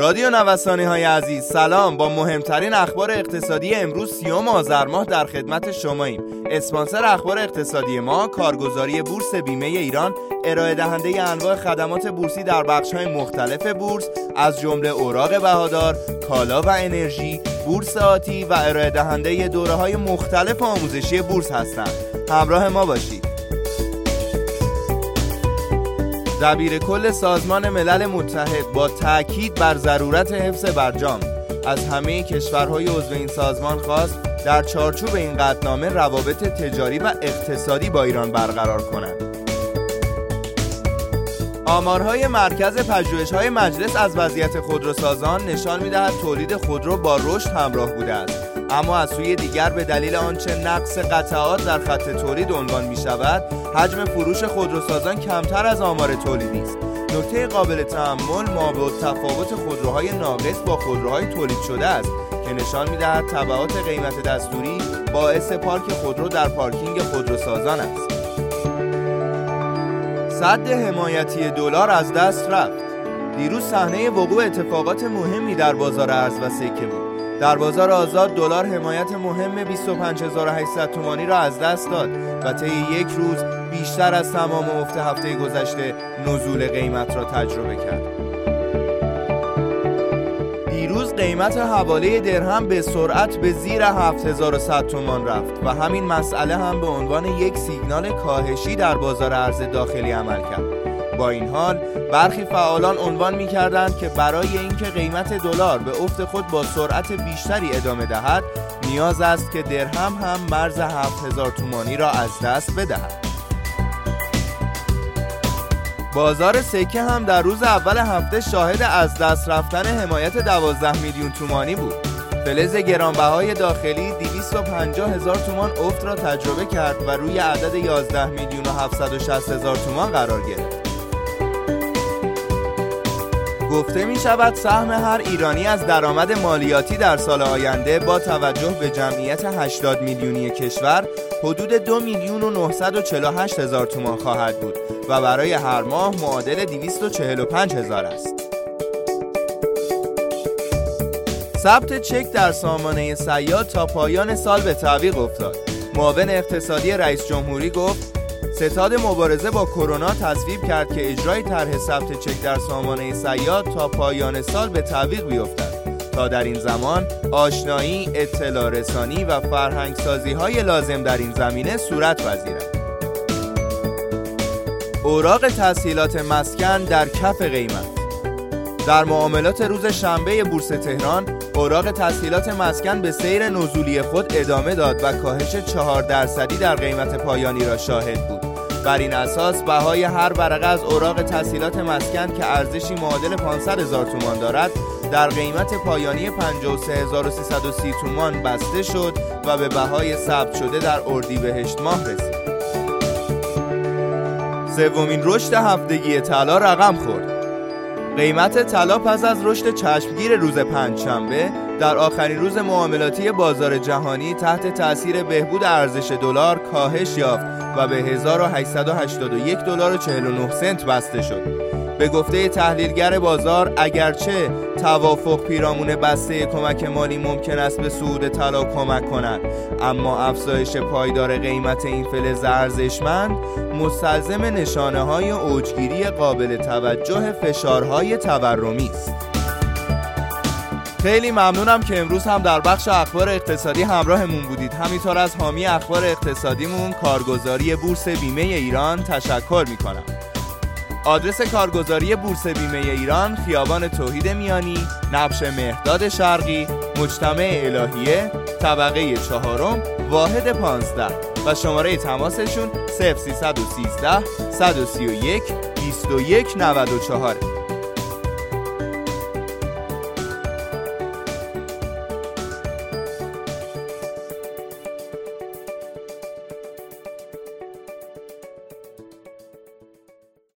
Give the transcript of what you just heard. رادیو نوسانی‌های عزیز سلام، با مهمترین اخبار اقتصادی امروز 30 آذر ماه در خدمت شماییم. اسپانسر اخبار اقتصادی ما کارگزاری بورس بیمه ایران، ارائه دهنده انواع خدمات بورسی در بخش‌های مختلف بورس از جمله اوراق بهادار، کالا و انرژی، بورس آتی و ارائه دهنده دوره‌های مختلف آموزشی بورس هستند. همراه ما باشید. دبیرکل سازمان ملل متحد با تأکید بر ضرورت حفظ برجام از همه کشورهای عضو این سازمان خواست در چارچوب این قطعنامه روابط تجاری و اقتصادی با ایران برقرار کنند. آمارهای مرکز پژوهش‌های مجلس از وضعیت خودروسازان نشان می‌دهد تولید خودرو با رشد همراه بوده است، اما از سوی دیگر به دلیل آنچه نقص قطعات در خط تولید عنوان می‌شود، حجم فروش خودروسازان کمتر از آمار تولیدی است. نکته قابل تأمل مابعد تفاوت خودروهای ناقص با خودروهای تولید شده است که نشان می‌دهد تبعات قیمت دستوری باعث پارک خودرو در پارکینگ خودروسازان است. سد حمایتی دلار از دست رفت. دیروز صحنه وقوع اتفاقات مهمی در بازار ارز و سکه بود. در بازار آزاد دلار حمایت مهم 25800 تومانی را از دست داد و طی یک روز بیشتر از تمام افت هفته گذشته نزول قیمت را تجربه کرد. دیروز قیمت حواله درهم به سرعت به زیر 7100 تومان رفت و همین مسئله هم به عنوان یک سیگنال کاهشی در بازار ارز داخلی عمل کرد. با این حال برخی فعالان عنوان می‌کردند که برای اینکه قیمت دلار به افت خود با سرعت بیشتری ادامه دهد، نیاز است که درهم هم مرز 7000 تومانی را از دست بدهد. بازار سکه هم در روز اول هفته شاهد از دست رفتن حمایت 12 میلیون تومانی بود. فلز گرانبهای داخلی 250000 تومان افت را تجربه کرد و روی عدد 11,760,000 تومان قرار گرفت. گفته می شود سهم هر ایرانی از درآمد مالیاتی در سال آینده با توجه به جمعیت 80 میلیونی کشور حدود 2,948,000 تومان خواهد بود و برای هر ماه معادل 245,000 است. ثبت چک در سامانه صیاد تا پایان سال به تعویق افتاد. معاون اقتصادی رئیس جمهوری گفت ستاد مبارزه با کرونا تصویب کرد که اجرای طرح ثبت چک در سامانه صیاد تا پایان سال به تعویق بیفتد تا در این زمان آشنایی، اطلاع رسانی و فرهنگسازی های لازم در این زمینه صورت پذیرد. اوراق تسهیلات مسکن در کف قیمت. در معاملات روز شنبه بورس تهران، اوراق تسهیلات مسکن به سیر نزولی خود ادامه داد و کاهش 4% در قیمت پایانی را شاهد بود. بر این اساس بهای هر ورقه از اوراق تسهیلات مسکن که ارزشی معادل 500,000 تومان دارد، در قیمت پایانی 53,330 تومان بسته شد و به بهای ثبت شده در اردیبهشت ماه رسید. سومین رشد هفتگی طلا رقم خورد. قیمت طلا پس از رشد چشمگیر روز پنجشنبه در آخرین روز معاملاتی بازار جهانی تحت تأثیر بهبود ارزش دلار کاهش یافت و به 1881 دلار و 49 سنت بسته شد. به گفته تحلیلگر بازار، اگرچه توافق پیرامون بسته کمک مالی ممکن است به صعود طلا کمک کند، اما افزایش پایدار قیمت این فلز ارزشمند مستلزم نشانه‌های اوجگیری قابل توجه فشارهای تورمی است. خیلی ممنونم که امروز هم در بخش اخبار اقتصادی همراهمون بودید. همینطور از حامی اخبار اقتصادیمون کارگزاری بورس بیمه ایران تشکر می‌کنم. آدرس کارگزاری بورس بیمه ایران، خیابان توحید میانی، نبش مهداد شرقی، مجتمع الهیه، طبقه 4، واحد 15 و شماره تماسشون 0313 131 2194.